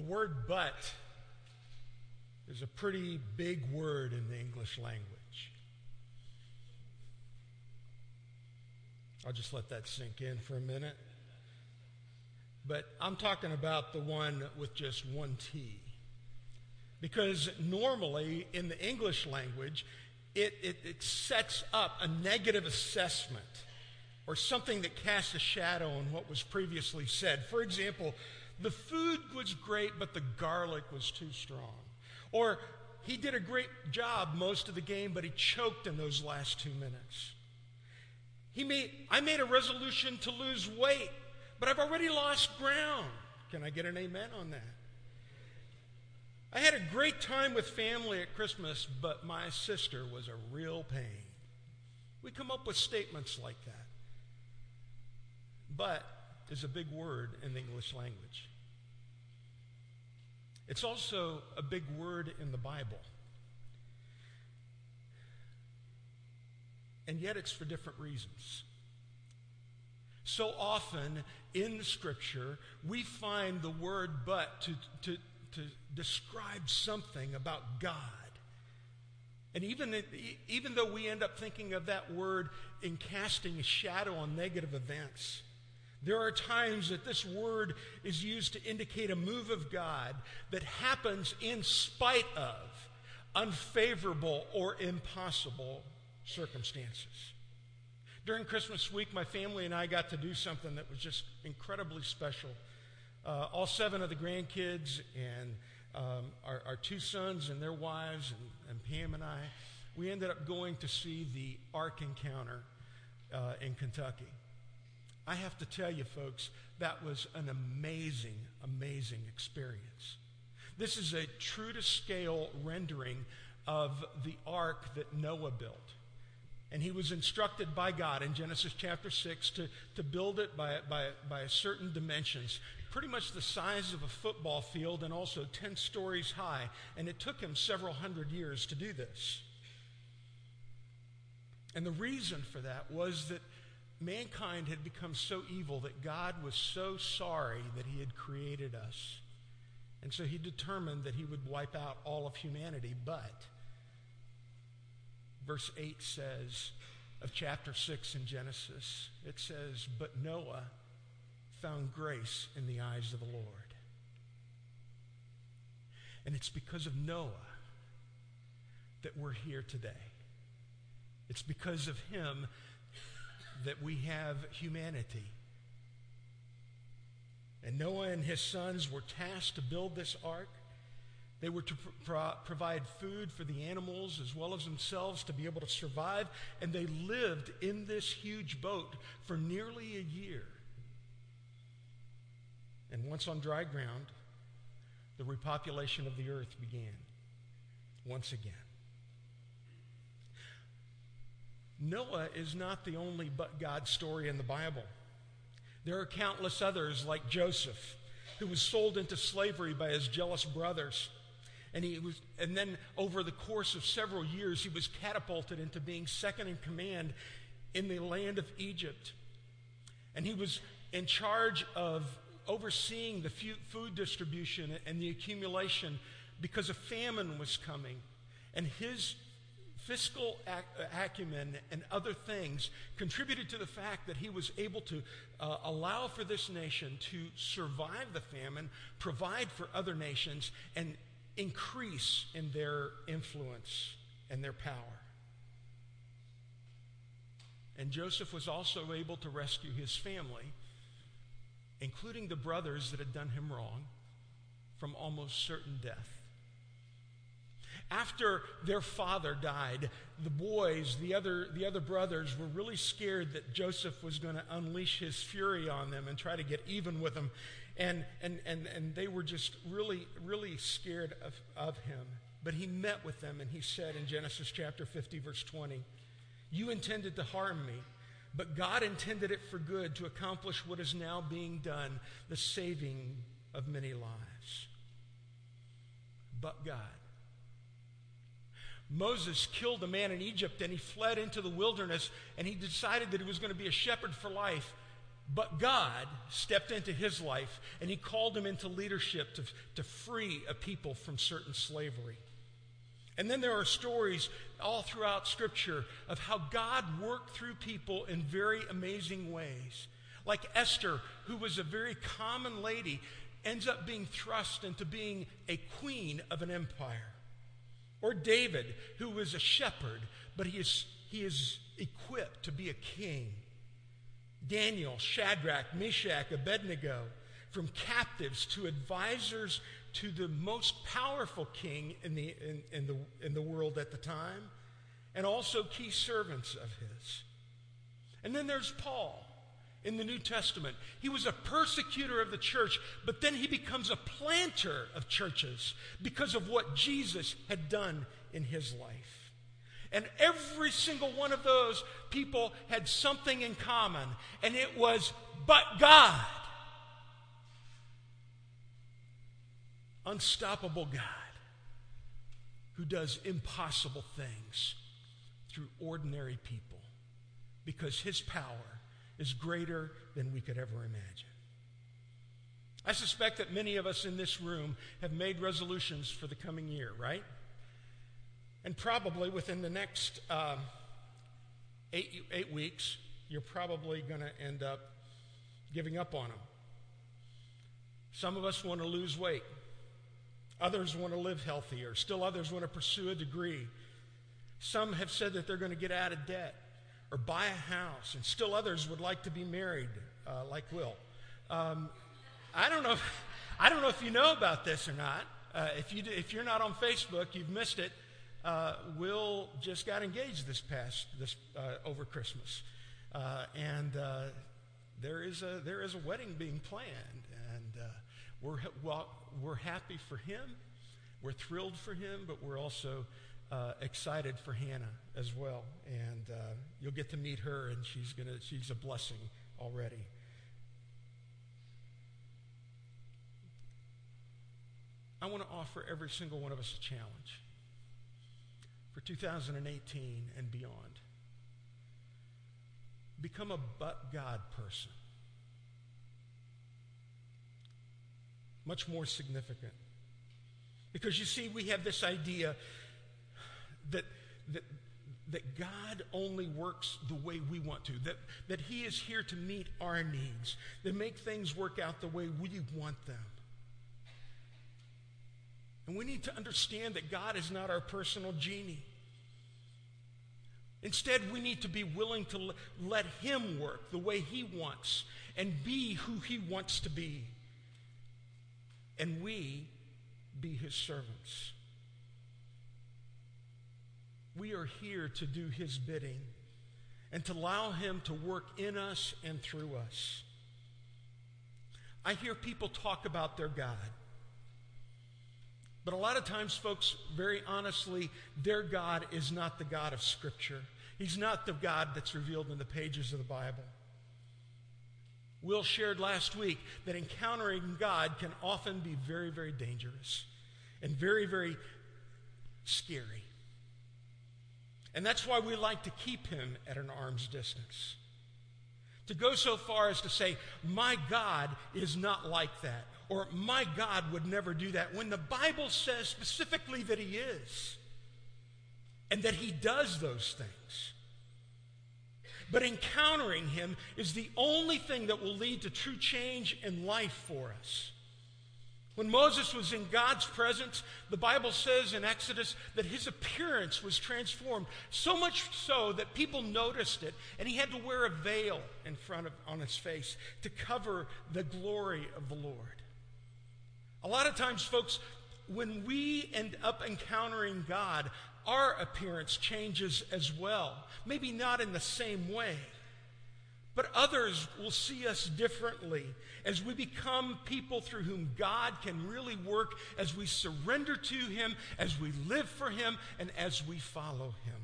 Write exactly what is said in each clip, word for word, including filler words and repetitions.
The word but is a pretty big word in the English language. I'll just let that sink in for a minute. But I'm talking about the one with just one T. Because normally in the English language, it, it, it sets up a negative assessment or something that casts a shadow on what was previously said. For example, the food was great, but the garlic was too strong. Or he did a great job most of the game, but he choked in those last two minutes. He made, I made a resolution to lose weight, but I've already lost ground. Can I get an amen on that? I had a great time with family at Christmas, but my sister was a real pain. We come up with statements like that. But is a big word in the English language. It's also a big word in the Bible. And yet it's for different reasons. So often in Scripture, we find the word but to, to, to describe something about God. And even, even though we end up thinking of that word in casting a shadow on negative events, there are times that this word is used to indicate a move of God that happens in spite of unfavorable or impossible circumstances. During Christmas week, my family and I got to do something that was just incredibly special. Uh, all seven of the grandkids and um, our, our two sons and their wives and, and Pam and I, we ended up going to see the Ark Encounter uh, in Kentucky. I have to tell you, folks, that was an amazing, amazing experience. This is a true-to-scale rendering of the ark that Noah built. And he was instructed by God in Genesis chapter six to, to build it by, by, by certain dimensions, pretty much the size of a football field and also ten stories high. And it took him several hundred years to do this. And the reason for that was that mankind had become so evil that God was so sorry that he had created us. And so he determined that he would wipe out all of humanity. But verse eight says of chapter six in Genesis, it says, "But Noah found grace in the eyes of the Lord." And it's because of Noah that we're here today. It's because of him that we have humanity. And Noah and his sons were tasked to build this ark. They were to pro- provide food for the animals as well as themselves to be able to survive. And they lived in this huge boat for nearly a year. And once on dry ground, the repopulation of the earth began once again. Noah is not the only but God story in the Bible. There are countless others like Joseph, who was sold into slavery by his jealous brothers. And he was, and then over the course of several years, he was catapulted into being second in command in the land of Egypt. And he was in charge of overseeing the food distribution and the accumulation because a famine was coming. And his fiscal acumen and other things contributed to the fact that he was able to uh, allow for this nation to survive the famine, provide for other nations, and increase in their influence and their power. And Joseph was also able to rescue his family, including the brothers that had done him wrong, from almost certain death. After their father died, the boys, the other, the other brothers, were really scared that Joseph was going to unleash his fury on them and try to get even with them. And, and, and, and they were just really, really scared of, of him. But he met with them, and he said in Genesis chapter fifty, verse twenty, "You intended to harm me, but God intended it for good to accomplish what is now being done, the saving of many lives." But God. Moses killed a man in Egypt, and he fled into the wilderness, and he decided that he was going to be a shepherd for life. But God stepped into his life and he called him into leadership to, to free a people from certain slavery. And then there are stories all throughout Scripture of how God worked through people in very amazing ways. Like Esther, who was a very common lady, ends up being thrust into being a queen of an empire. Or David, who was a shepherd, but he is, he is equipped to be a king. Daniel, Shadrach, Meshach, Abednego, from captives to advisors to the most powerful king in the, in, in the, in the world at the time, and also key servants of his. And then there's Paul in the New Testament. He was a persecutor of the church, but then he becomes a planter of churches because of what Jesus had done in his life. And every single one of those people had something in common, and it was, but God. Unstoppable God who does impossible things through ordinary people because his power is greater than we could ever imagine. I suspect that many of us in this room have made resolutions for the coming year, right? And probably within the next um, eight, eight weeks, you're probably going to end up giving up on them. Some of us want to lose weight. Others want to live healthier. Still others want to pursue a degree. Some have said that they're going to get out of debt or buy a house. And still others would like to be married, uh, like Will. Um, I don't know if, I don't know if you know about this or not. Uh, if you do, if you're not on Facebook, you've missed it. Uh, Will just got engaged this past this uh, over Christmas, uh, and uh, there is a there is a wedding being planned, and uh, we're well, we're happy for him, we're thrilled for him, but we're also uh, excited for Hannah as well, and uh, you'll get to meet her, and she's gonna she's a blessing already. I want to offer every single one of us a challenge. For two thousand eighteen and beyond, become a but God person. Much more significant. Because you see, we have this idea that, that, that God only works the way we want to, that, that he is here to meet our needs, to make things work out the way we want them. And we need to understand that God is not our personal genie. Instead, we need to be willing to let him work the way he wants and be who he wants to be. And we be his servants. We are here to do his bidding and to allow him to work in us and through us. I hear people talk about their God. But a lot of times, folks, very honestly, their God is not the God of Scripture. He's not the God that's revealed in the pages of the Bible. Will shared last week that encountering God can often be very, very dangerous and very, very scary. And that's why we like to keep him at an arm's distance. To go so far as to say, my God is not like that. Or my God would never do that, when the Bible says specifically that he is and that he does those things. But encountering him is the only thing that will lead to true change in life for us. When Moses was in God's presence, the Bible says in Exodus that his appearance was transformed, so much so that people noticed it, and he had to wear a veil in front of on his face to cover the glory of the Lord. A lot of times, folks, when we end up encountering God, our appearance changes as well. Maybe not in the same way, but others will see us differently as we become people through whom God can really work, as we surrender to him, as we live for him, and as we follow him.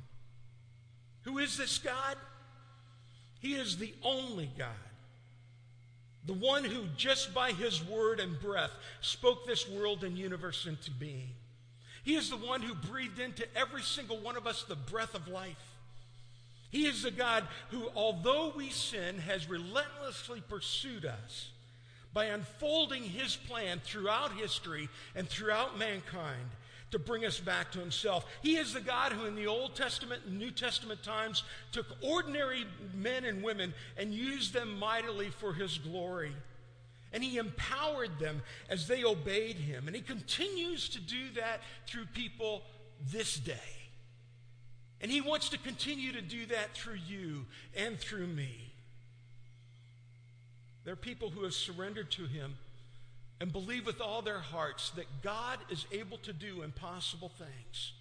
Who is this God? He is the only God. The one who just by his word and breath spoke this world and universe into being. He is the one who breathed into every single one of us the breath of life. He is the God who, although we sin, has relentlessly pursued us by unfolding his plan throughout history and throughout mankind to bring us back to himself. He is the God who in the Old Testament and New Testament times took ordinary men and women and used them mightily for his glory. And he empowered them as they obeyed him. And he continues to do that through people this day. And he wants to continue to do that through you and through me. There are people who have surrendered to him and believe with all their hearts that God is able to do impossible things.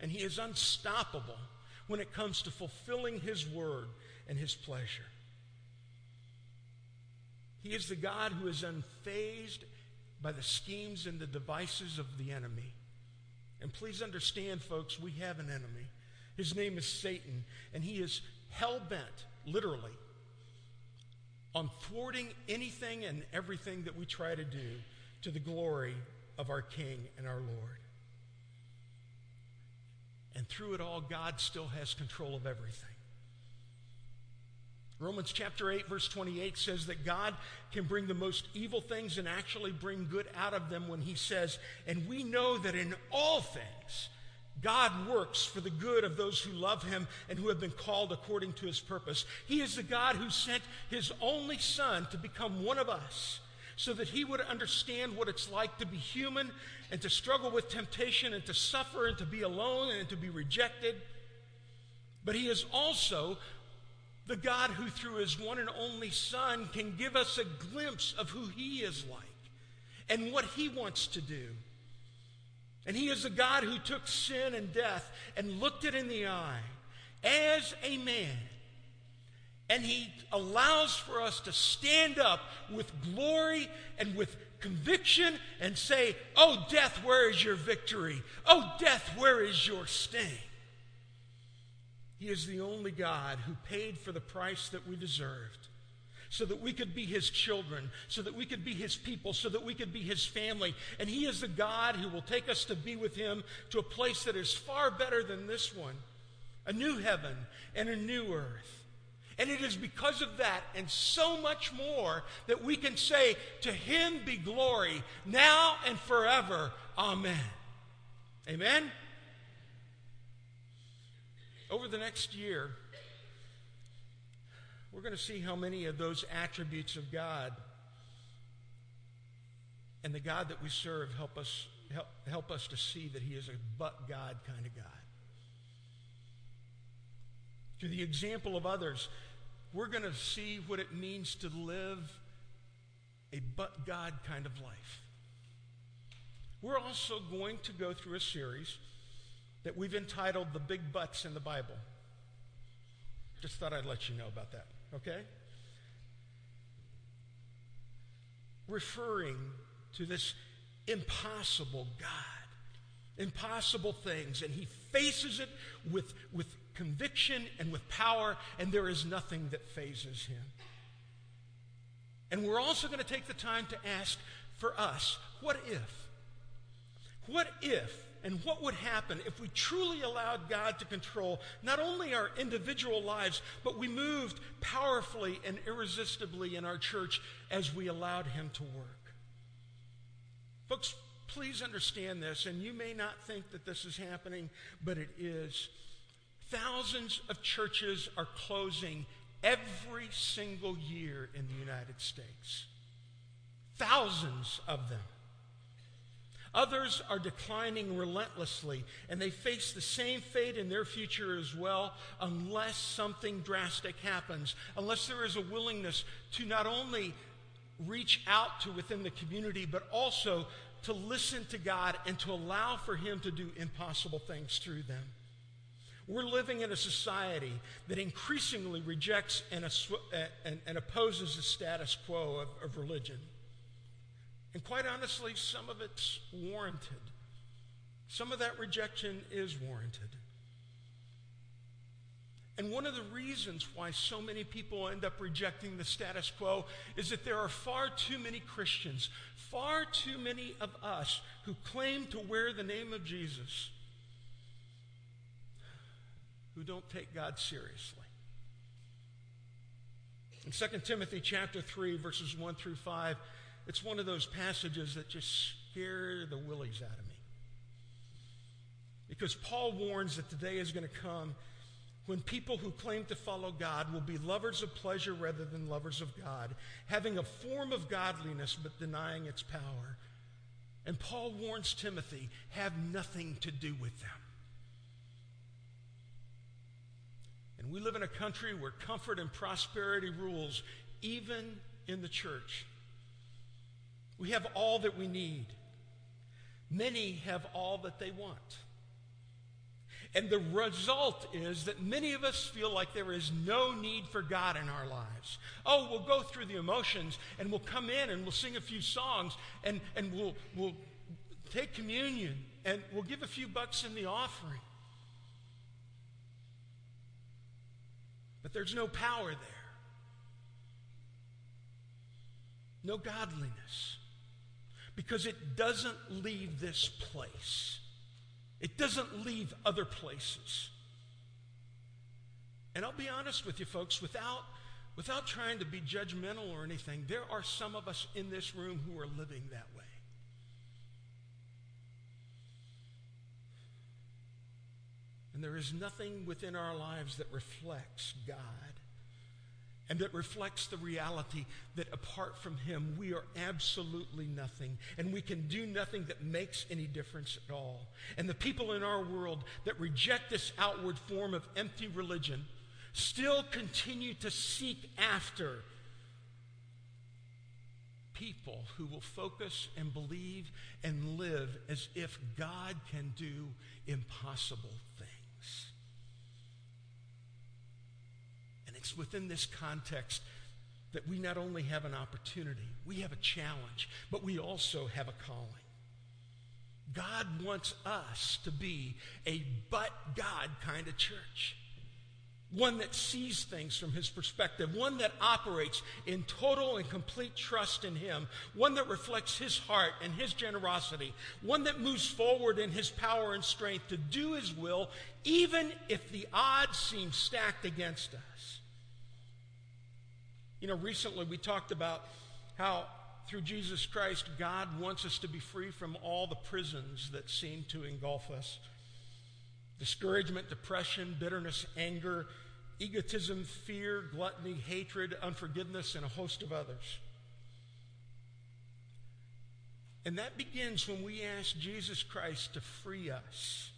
And he is unstoppable when it comes to fulfilling his word and his pleasure. He is the God who is unfazed by the schemes and the devices of the enemy. And please understand, folks, we have an enemy. His name is Satan, and he is hell-bent, literally, on thwarting anything and everything that we try to do to the glory of our King and our Lord. And through it all, God still has control of everything. Romans chapter eight, verse twenty-eight says that God can bring the most evil things and actually bring good out of them when he says, and we know that in all things, God works for the good of those who love him and who have been called according to his purpose. He is the God who sent his only son to become one of us so that he would understand what it's like to be human and to struggle with temptation and to suffer and to be alone and to be rejected. But he is also the God who through his one and only son can give us a glimpse of who he is like and what he wants to do. And he is the God who took sin and death and looked it in the eye as a man. And he allows for us to stand up with glory and with conviction and say, oh, death, where is your victory? Oh, death, where is your sting? He is the only God who paid for the price that we deserved so that we could be his children, so that we could be his people, so that we could be his family. And he is the God who will take us to be with him to a place that is far better than this one, a new heaven and a new earth. And it is because of that and so much more that we can say, to him be glory now and forever. Amen. Amen. Over the next year, we're going to see how many of those attributes of God and the God that we serve help us help, help us to see that he is a but God kind of God. Through the example of others, we're going to see what it means to live a but God kind of life. We're also going to go through a series that we've entitled The Big Buts in the Bible. Just thought I'd let you know about that, okay? Referring to this impossible God, impossible things, and he faces it with, with conviction and with power, and there is nothing that phases him. And we're also going to take the time to ask for us, what if? What if? And what would happen if we truly allowed God to control not only our individual lives, but we moved powerfully and irresistibly in our church as we allowed him to work? Folks, please understand this, and you may not think that this is happening, but it is. Thousands of churches are closing every single year in the United States. Thousands of them. Others are declining relentlessly, and they face the same fate in their future as well unless something drastic happens, unless there is a willingness to not only reach out to within the community, but also to listen to God and to allow for him to do impossible things through them. We're living in a society that increasingly rejects and, assu- and, and opposes the status quo of, of religion. And quite honestly, some of it's warranted. Some of that rejection is warranted. And one of the reasons why so many people end up rejecting the status quo is that there are far too many Christians, far too many of us who claim to wear the name of Jesus, who don't take God seriously. In Second Timothy chapter three, verses one through five, it's one of those passages that just scare the willies out of me. Because Paul warns that the day is going to come when people who claim to follow God will be lovers of pleasure rather than lovers of God, having a form of godliness but denying its power. And Paul warns Timothy, have nothing to do with them. And we live in a country where comfort and prosperity rules, even in the church. We have all that we need. Many have all that they want. And the result is that many of us feel like there is no need for God in our lives. Oh, we'll go through the emotions, and we'll come in, and we'll sing a few songs, and, and we'll, we'll take communion, and we'll give a few bucks in the offering. But there's no power there. No godliness. Because it doesn't leave this place. It doesn't leave other places. And I'll be honest with you folks, without, without trying to be judgmental or anything, there are some of us in this room who are living that way. And there is nothing within our lives that reflects God and that reflects the reality that apart from Him, we are absolutely nothing, and we can do nothing that makes any difference at all. And the people in our world that reject this outward form of empty religion still continue to seek after people who will focus and believe and live as if God can do impossible things. It's within this context that we not only have an opportunity, we have a challenge, but we also have a calling. God wants us to be a but-God kind of church, one that sees things from His perspective, one that operates in total and complete trust in Him, one that reflects His heart and His generosity, one that moves forward in His power and strength to do His will, even if the odds seem stacked against us. You know, recently we talked about how through Jesus Christ, God wants us to be free from all the prisons that seem to engulf us. Discouragement, depression, bitterness, anger, egotism, fear, gluttony, hatred, unforgiveness, and a host of others. And that begins when we ask Jesus Christ to free us.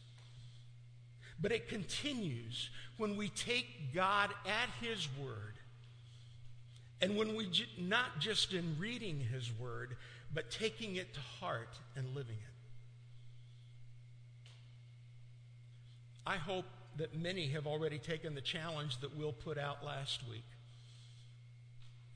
But it continues when we take God at His word. And when we, ju- not just in reading His word, but taking it to heart and living it. I hope that many have already taken the challenge that Will put out last week.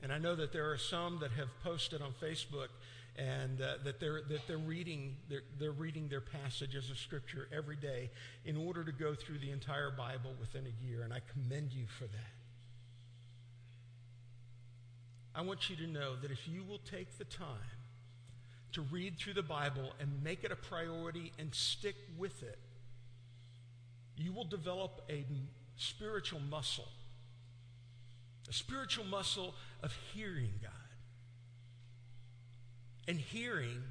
And I know that there are some that have posted on Facebook and uh, that they're that they're reading they're, they're reading their passages of Scripture every day in order to go through the entire Bible within a year, and I commend you for that. I want you to know that if you will take the time to read through the Bible and make it a priority and stick with it, you will develop a spiritual muscle, a spiritual muscle of hearing God. And hearing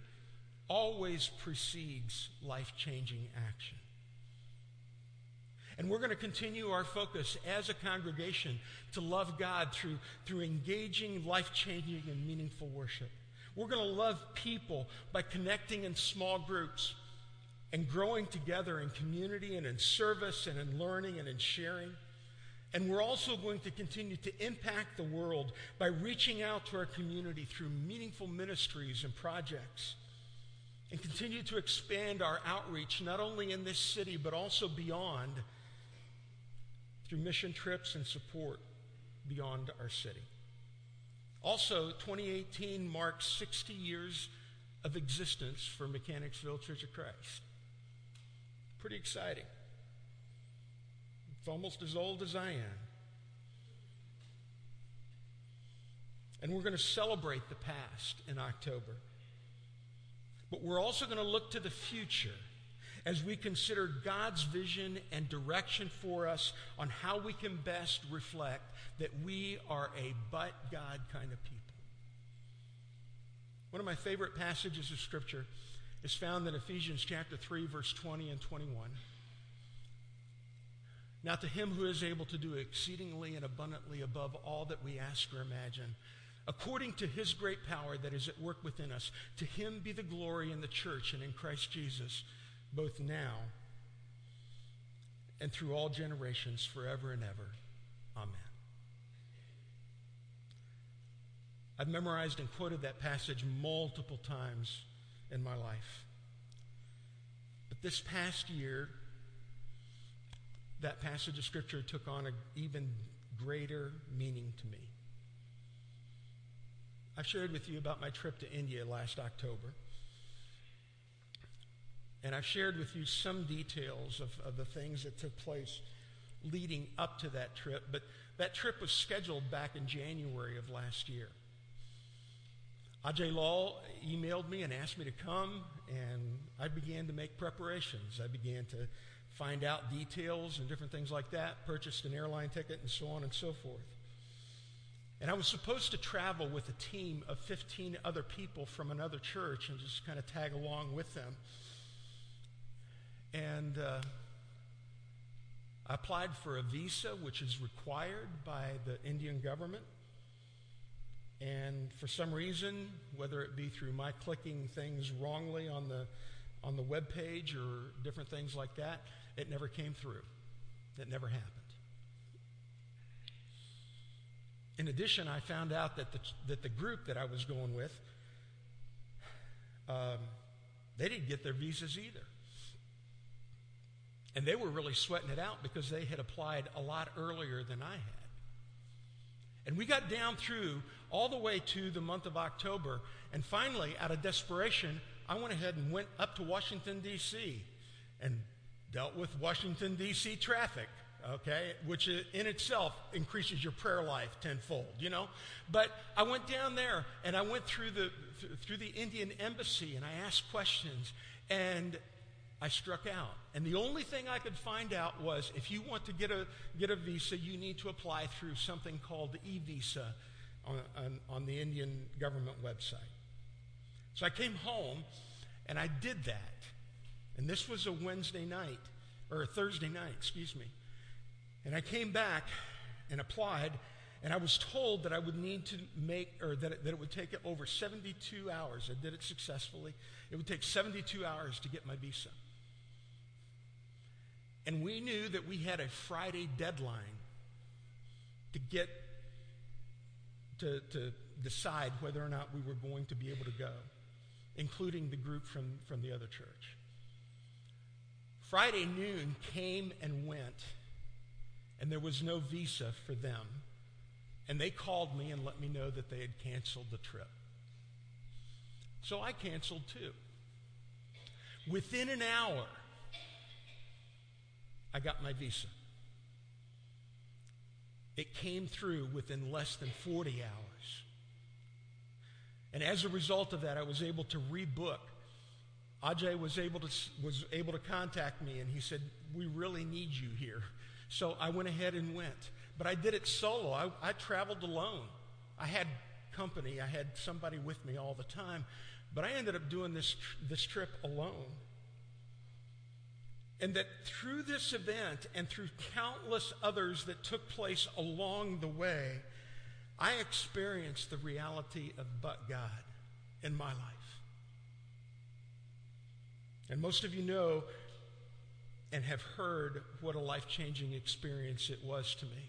always precedes life-changing action. And we're going to continue our focus as a congregation to love God through, through engaging, life-changing, and meaningful worship. We're going to love people by connecting in small groups and growing together in community and in service and in learning and in sharing. And we're also going to continue to impact the world by reaching out to our community through meaningful ministries and projects, and continue to expand our outreach not only in this city but also beyond, through mission trips and support beyond our city. Also, twenty eighteen marks sixty years of existence for Mechanicsville Church of Christ. Pretty exciting. It's almost as old as I am. And we're going to celebrate the past in October. But we're also going to look to the future. as we consider God's vision and direction for us on how we can best reflect that we are a but God kind of people. One of my favorite passages of Scripture is found in Ephesians chapter three, verse twenty and twenty-one. Now to him who is able to do exceedingly and abundantly above all that we ask or imagine, according to his great power that is at work within us, to him be the glory in the church and in Christ Jesus, both now and through all generations, forever and ever. Amen. I've memorized and quoted that passage multiple times in my life. But this past year, that passage of Scripture took on an even greater meaning to me. I shared with you about my trip to India last October. And I've shared with you some details of, of the things that took place leading up to that trip. But that trip was scheduled back in January of last year. Ajay Lal emailed me and asked me to come, and I began to make preparations. I began to find out details and different things like that, purchased an airline ticket, and so on and so forth. And I was supposed to travel with a team of fifteen other people from another church and just kind of tag along with them. And uh, I applied for a visa, which is required by the Indian government. And for some reason, whether it be through my clicking things wrongly on the on the web page or different things like that, it never came through. It never happened. In addition, I found out that the that the group that I was going with, um, they didn't get their visas either. And they were really sweating it out because they had applied a lot earlier than I had. And we got down through all the way to the month of October. And finally, out of desperation, I went ahead and went up to Washington, D C and dealt with Washington, D C traffic, okay, which in itself increases your prayer life tenfold, you know. But I went down there, and I went through the, through the Indian embassy, and I asked questions, and I struck out. And the only thing I could find out was if you want to get a get a visa, you need to apply through something called the e-visa on, on, on the Indian government website. So I came home, and I did that. And this was a Wednesday night, or a Thursday night, excuse me. And I came back and applied, and I was told that I would need to make, or that it, that it would take over seventy-two hours. I did it successfully. It would take seventy-two hours to get my visa. And we knew that we had a Friday deadline to get, to, to decide whether or not we were going to be able to go, including the group from, from the other church. Friday noon came and went, and there was no visa for them. And they called me and let me know that they had canceled the trip. So I canceled too. Within an hour, I got my visa. It came through within less than forty hours. And as a result of that, I was able to rebook. Ajay was able to, was able to contact me, and he said, "We really need you here." So I went ahead and went. But I did it solo. I, I traveled alone. I had company. I had somebody with me all the time. But I ended up doing this, this trip alone. And that through this event and through countless others that took place along the way, I experienced the reality of but God in my life. And most of you know and have heard what a life-changing experience it was to me.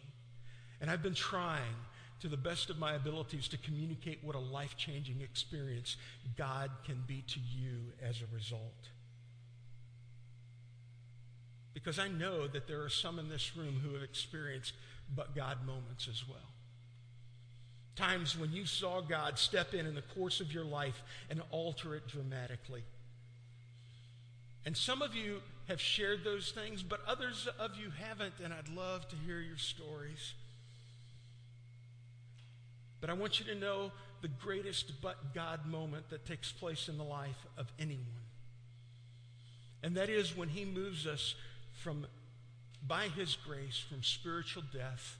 And I've been trying to the best of my abilities to communicate what a life-changing experience God can be to you as a result. Because I know that there are some in this room who have experienced but God moments as well. Times when you saw God step in in the course of your life and alter it dramatically. And some of you have shared those things, but others of you haven't, and I'd love to hear your stories. But I want you to know the greatest but God moment that takes place in the life of anyone. And that is when he moves us from, by his grace, from spiritual death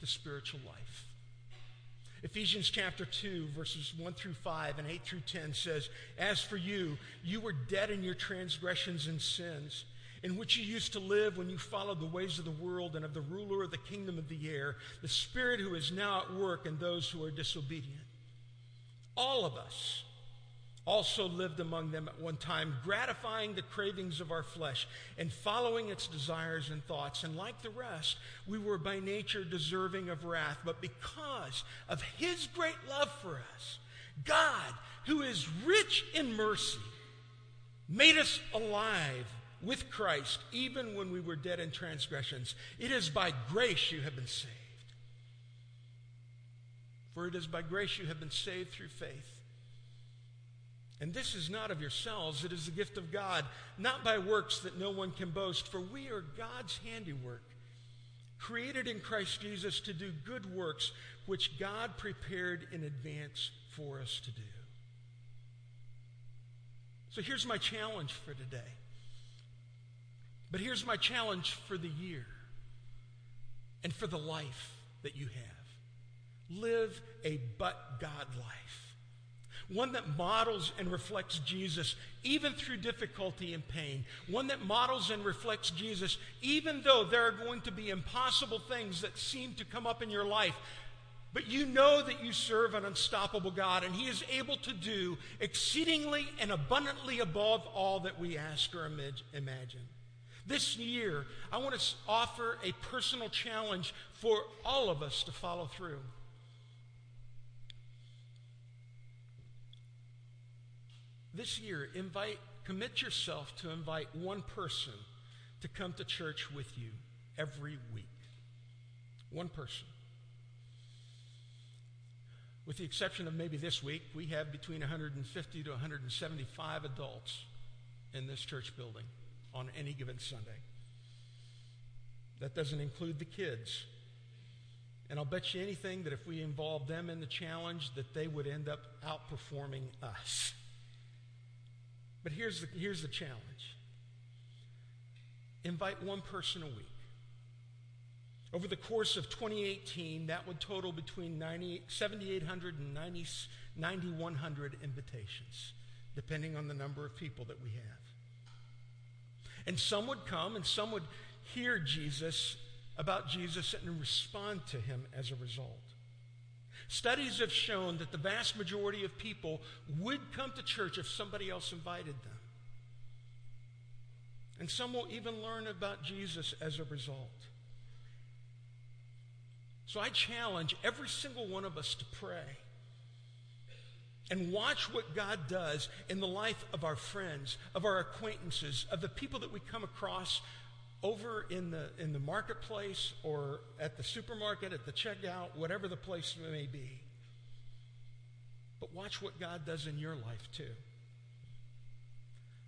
to spiritual life. Ephesians chapter two, verses one through five and eight through ten says, "As for you, you were dead in your transgressions and sins, in which you used to live when you followed the ways of the world and of the ruler of the kingdom of the air, the spirit who is now at work in those who are disobedient. All of us also lived among them at one time, gratifying the cravings of our flesh and following its desires and thoughts. And like the rest, we were by nature deserving of wrath. But because of his great love for us, God, who is rich in mercy, made us alive with Christ, even when we were dead in transgressions. It is by grace you have been saved. For it is by grace you have been saved through faith. And this is not of yourselves, it is the gift of God, not by works that no one can boast, for we are God's handiwork, created in Christ Jesus to do good works, which God prepared in advance for us to do." So here's my challenge for today. But here's my challenge for the year and for the life that you have. Live a but God life. One that models and reflects Jesus even through difficulty and pain. One that models and reflects Jesus even though there are going to be impossible things that seem to come up in your life. But you know that you serve an unstoppable God, and he is able to do exceedingly and abundantly above all that we ask or imagine. This year, I want to offer a personal challenge for all of us to follow through. This year, invite, commit yourself to invite one person to come to church with you every week. One person. With the exception of maybe this week, we have between one hundred fifty to one hundred seventy-five adults in this church building on any given Sunday. That doesn't include the kids. And I'll bet you anything that if we involve them in the challenge, that they would end up outperforming us. But here's the, here's the challenge. Invite one person a week. Over the course of twenty eighteen, that would total between seventy-eight hundred and ninety-one hundred invitations, depending on the number of people that we have. And some would come, and some would hear Jesus, about Jesus, and respond to him as a result. Studies have shown that the vast majority of people would come to church if somebody else invited them. And some will even learn about Jesus as a result. So I challenge every single one of us to pray and watch what God does in the life of our friends, of our acquaintances, of the people that we come across over in the in the marketplace or at the supermarket, at the checkout, whatever the place may be. But watch what God does in your life too.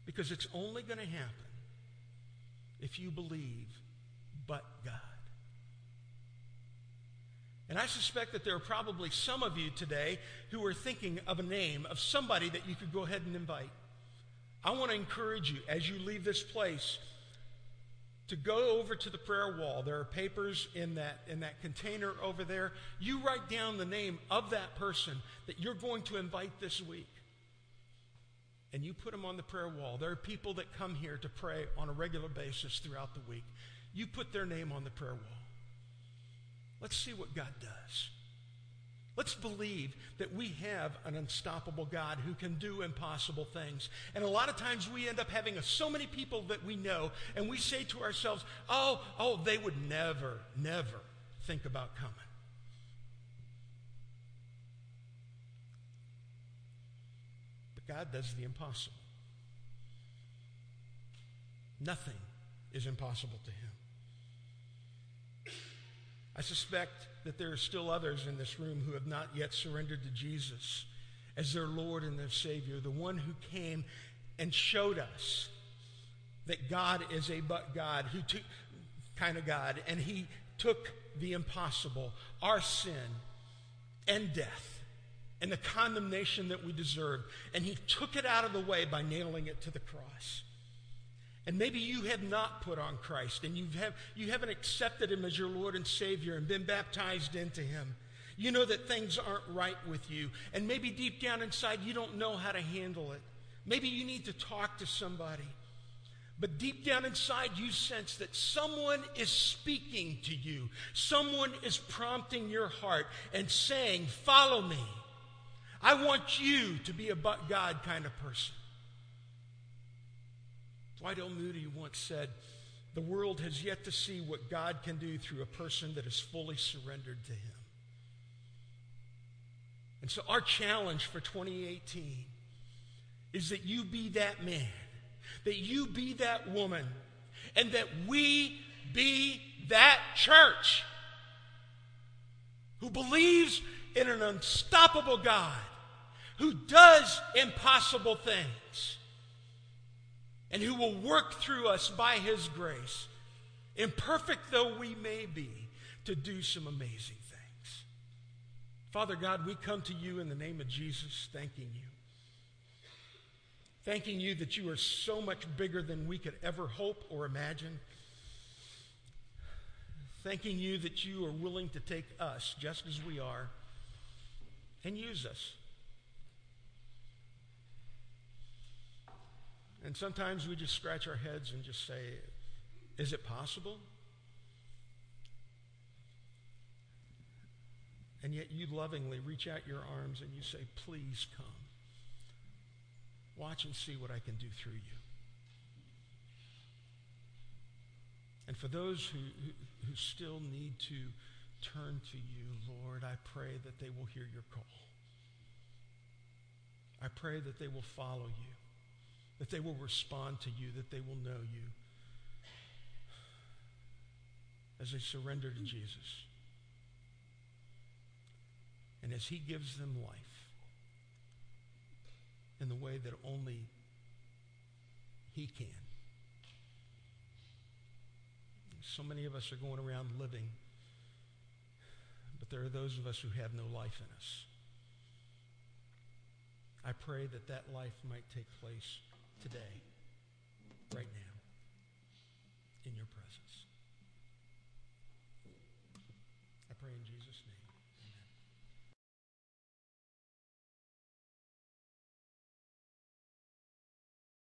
Because it's only going to happen if you believe but God. And I suspect that there are probably some of you today who are thinking of a name of somebody that you could go ahead and invite. I want to encourage you as you leave this place to go over to the prayer wall. There are papers in that, in that container over there. You write down the name of that person that you're going to invite this week. And you put them on the prayer wall. There are people that come here to pray on a regular basis throughout the week. You put their name on the prayer wall. Let's see what God does. Let's believe that we have an unstoppable God who can do impossible things. And a lot of times we end up having a, so many people that we know, and we say to ourselves, oh, oh, they would never, never think about coming. But God does the impossible. Nothing is impossible to him. I suspect that there are still others in this room who have not yet surrendered to Jesus as their Lord and their Savior, the one who came and showed us that God is a but God, who took, kind of God, and he took the impossible, our sin and death and the condemnation that we deserved, and he took it out of the way by nailing it to the cross. And maybe you have not put on Christ, and you, have, you haven't accepted him as your Lord and Savior and been baptized into him. You know that things aren't right with you, and maybe deep down inside you don't know how to handle it. Maybe you need to talk to somebody. But deep down inside, you sense that someone is speaking to you. Someone is prompting your heart and saying, follow me. I want you to be a God kind of person. Dwight L. Moody once said, the world has yet to see what God can do through a person that is fully surrendered to him. And so our challenge for twenty eighteen is that you be that man, that you be that woman, and that we be that church who believes in an unstoppable God, who does impossible things, and who will work through us by his grace, imperfect though we may be, to do some amazing things. Father God, we come to you in the name of Jesus, thanking you. Thanking you that you are so much bigger than we could ever hope or imagine. Thanking you that you are willing to take us just as we are and use us. And sometimes we just scratch our heads and just say, is it possible? And yet you lovingly reach out your arms and you say, please come. Watch and see what I can do through you. And for those who, who, who still need to turn to you, Lord, I pray that they will hear your call. I pray that they will follow you, that they will respond to you, that they will know you as they surrender to Jesus. And as he gives them life, in the way that only he can. So many of us are going around living, but there are those of us who have no life in us. I pray that that life might take place today, right now, in your presence. I pray in Jesus' name.